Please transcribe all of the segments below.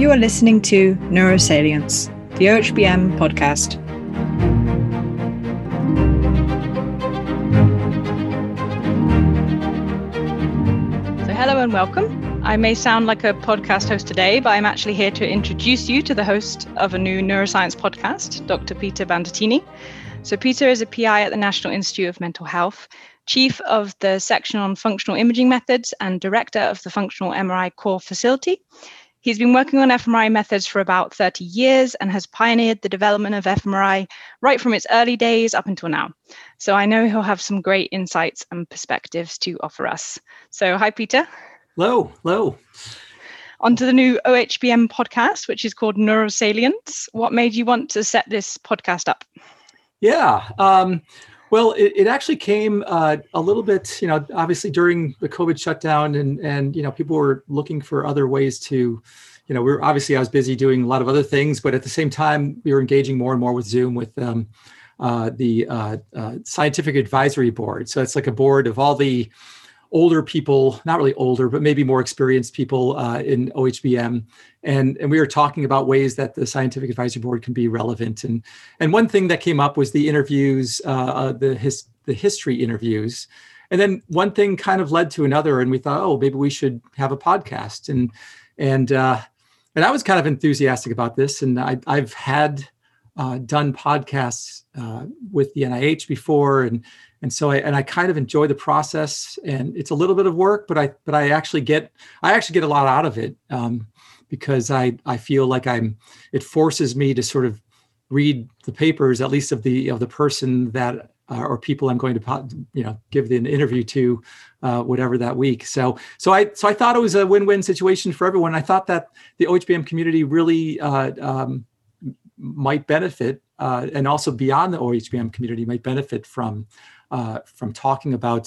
You are listening to Neurosalience, the OHBM podcast. So hello and welcome. I may sound like a podcast host today, but I'm actually here to introduce you to the host of a new neuroscience podcast, Dr. Peter Bandettini. So Peter is a PI at the National Institute of Mental Health, Chief of the Section on Functional Imaging Methods and Director of the Functional MRI Core Facility. He's been working on fMRI methods for about 30 years and has pioneered the development of fMRI right from its early days up until now. So I know he'll have some great insights and perspectives to offer us. So hi, Peter. Hello. On to the new OHBM podcast, which is called Neurosalience. What made you want to set this podcast up? Well, it actually came a little bit, obviously during the COVID shutdown and, people were looking for other ways to, I was busy doing a lot of other things, but at the same time, we were engaging more and more with Zoom with the scientific advisory board. So it's like a board of all the older people, not really older, but maybe more experienced people in OHBM. And we were talking about ways that the scientific advisory board can be relevant. And one thing that came up was the interviews, the history interviews. And then one thing kind of led to another, and we thought, maybe we should have a podcast. And I was kind of enthusiastic about this. And I've had done podcasts with the NIH before, and so I kind of enjoy the process, and it's a little bit of work, but I actually get a lot out of it because I feel like it forces me to sort of read the papers, at least of the person that or people I'm going to give an interview to, whatever that week. So I thought it was a win-win situation for everyone. I thought that the OHBM community really might benefit, and also beyond the OHBM community might benefit from talking about,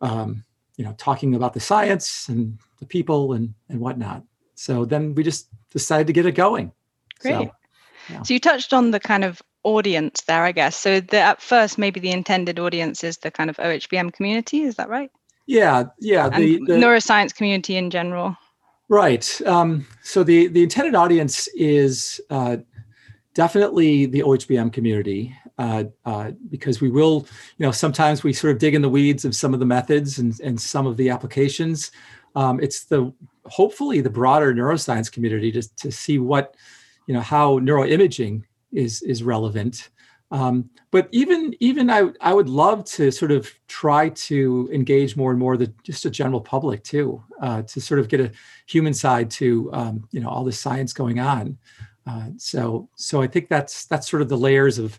the science and the people and whatnot. So then we just decided to get it going. Great. So you touched on the kind of audience there, I guess. So at first, maybe the intended audience is the kind of OHBM community. Is that right? Yeah. And the neuroscience community in general. Right. So the intended audience is definitely the OHBM community, because we will, sometimes we sort of dig in the weeds of some of the methods and some of the applications. It's hopefully the broader neuroscience community to see what, how neuroimaging is relevant. But even I would love to sort of try to engage more and more just the general public too, to sort of get a human side to, all this science going on. So I think that's sort of the layers of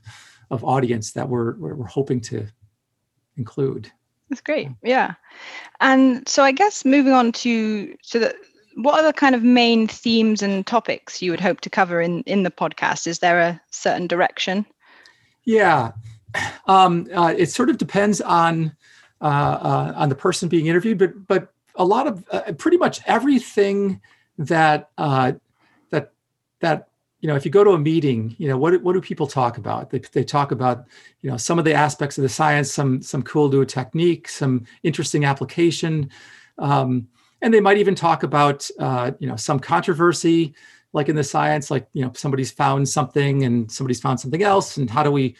audience that we're hoping to include. That's great. Yeah. And so I guess moving on to what are the kind of main themes and topics you would hope to cover in the podcast? Is there a certain direction? Yeah. It sort of depends on the person being interviewed, but a lot of pretty much everything that if you go to a meeting, what do people talk about? They talk about, some of the aspects of the science, some cool new technique, some interesting application. And they might even talk about, some controversy, like in the science, like, somebody's found something and somebody's found something else. And how do we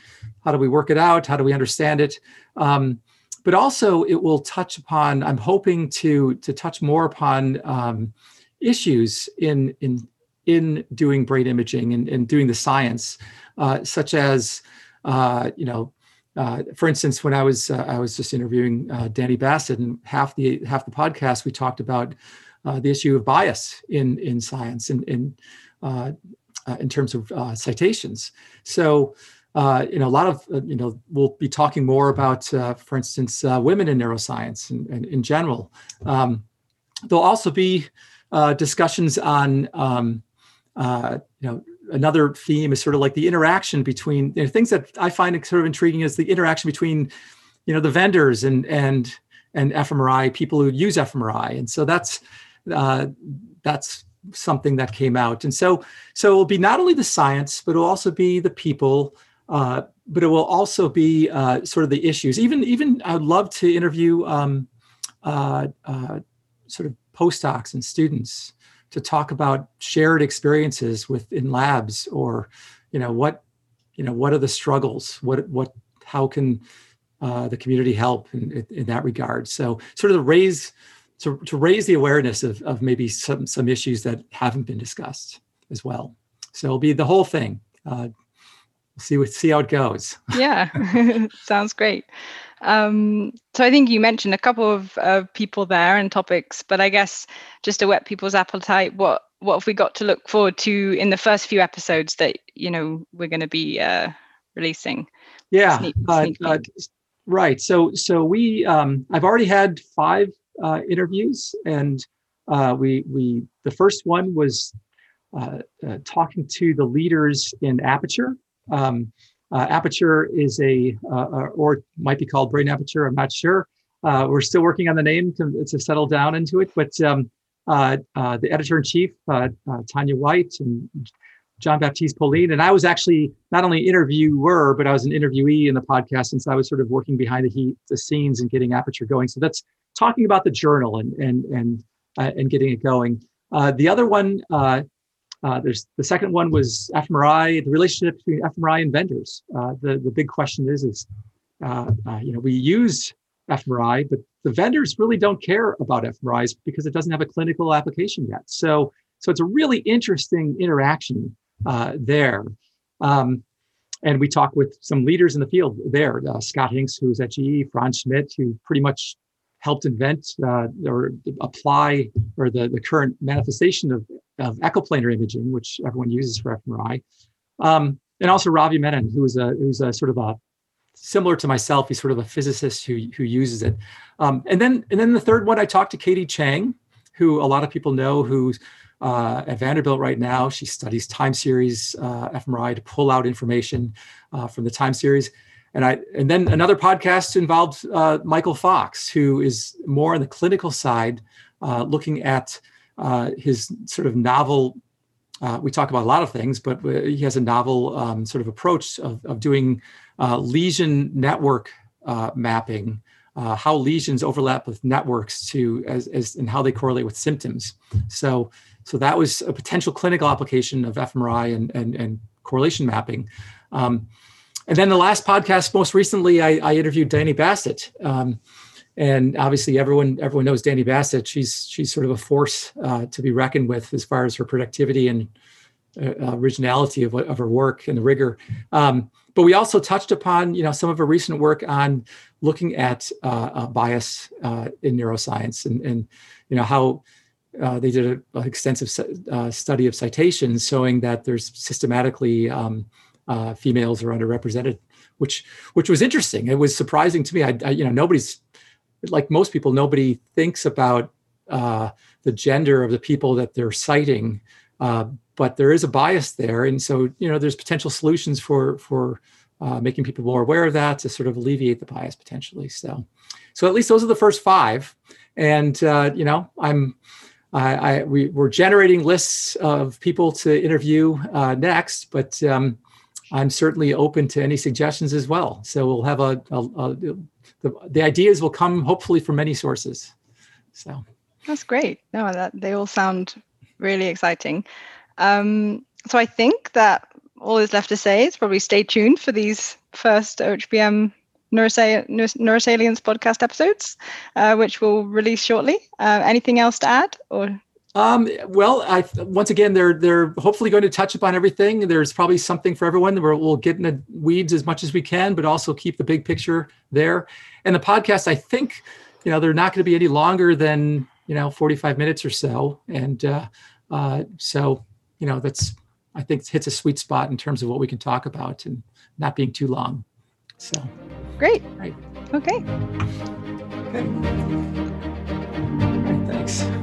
work it out? How do we understand it? But also it will touch upon, I'm hoping to touch more upon issues in doing brain imaging and doing the science, such as, for instance, when I was just interviewing Danny Bassett, and half the podcast, we talked about the issue of bias in science and in terms of citations. So, a lot of, we'll be talking more about, for instance, women in neuroscience and in general. There'll also be discussions on, another theme is sort of like the interaction between things that I find sort of intriguing is the interaction between, the vendors and fMRI, people who use fMRI. And so that's something that came out. And so it'll be not only the science, but it'll also be the people, but it will also be sort of the issues. Even I'd love to interview sort of postdocs and students to talk about shared experiences within labs, or, what are the struggles? How can the community help in that regard? So sort of to raise the awareness of maybe some issues that haven't been discussed as well. So it'll be the whole thing. See how it goes. Yeah, sounds great. So I think you mentioned a couple of people there and topics, but I guess just to whet people's appetite, what have we got to look forward to in the first few episodes that, we're going to be releasing? Yeah, right. So we I've already had 5 interviews, and we the first one was talking to the leaders in Aperture. Aperture is or it might be called Brain Aperture. I'm not sure. We're still working on the name to settle down into it. But the editor-in-chief, Tanya White, and John Baptiste Pauline, and I was actually not only interviewer, but I was an interviewee in the podcast, since I was sort of working behind the scenes and getting Aperture going. So that's talking about the journal and getting it going. The other one, there's the second one was fMRI, the relationship between fMRI and vendors. The big question is we use fMRI, but the vendors really don't care about fMRIs because it doesn't have a clinical application yet. So it's a really interesting interaction there. And we talked with some leaders in the field there, Scott Hinks, who's at GE, Fran Schmidt, who pretty much helped invent or apply or the current manifestation of echoplanar imaging, which everyone uses for fMRI. And also Ravi Menon, who's a sort of a, similar to myself, he's sort of a physicist who uses it. And then the third one, I talked to Katie Chang, who a lot of people know, who's at Vanderbilt right now. She studies time series fMRI to pull out information from the time series. And then another podcast involved Michael Fox, who is more on the clinical side, looking at his sort of novel. We talk about a lot of things, but he has a novel sort of approach of doing lesion network mapping. How lesions overlap with networks and how they correlate with symptoms. So that was a potential clinical application of fMRI and correlation mapping. And then the last podcast, most recently, I interviewed Danny Bassett, and obviously everyone knows Danny Bassett. She's sort of a force to be reckoned with as far as her productivity and originality of her work and the rigor. But we also touched upon, some of her recent work on looking at bias in neuroscience and how they did an extensive study of citations showing that there's systematically females are underrepresented, which was interesting. It was surprising to me. I nobody's like most people. Nobody thinks about the gender of the people that they're citing. But there is a bias there. And so, there's potential solutions for making people more aware of that to sort of alleviate the bias potentially. So at least those are the first 5. And, we're generating lists of people to interview next, but I'm certainly open to any suggestions as well. So we'll have the ideas will come hopefully from many sources. So that's great. No, they all sound really exciting. So I think that all is left to say is probably stay tuned for these first OHBM Neurosalience podcast episodes, which we'll release shortly. Anything else to add? Or once again, they're hopefully going to touch upon everything. There's probably something for everyone. We'll get in the weeds as much as we can, but also keep the big picture there. And the podcast, I think, they're not going to be any longer than 45 minutes or so, and so that's, I think, hits a sweet spot in terms of what we can talk about and not being too long. So great. Right. Okay. All right, thanks.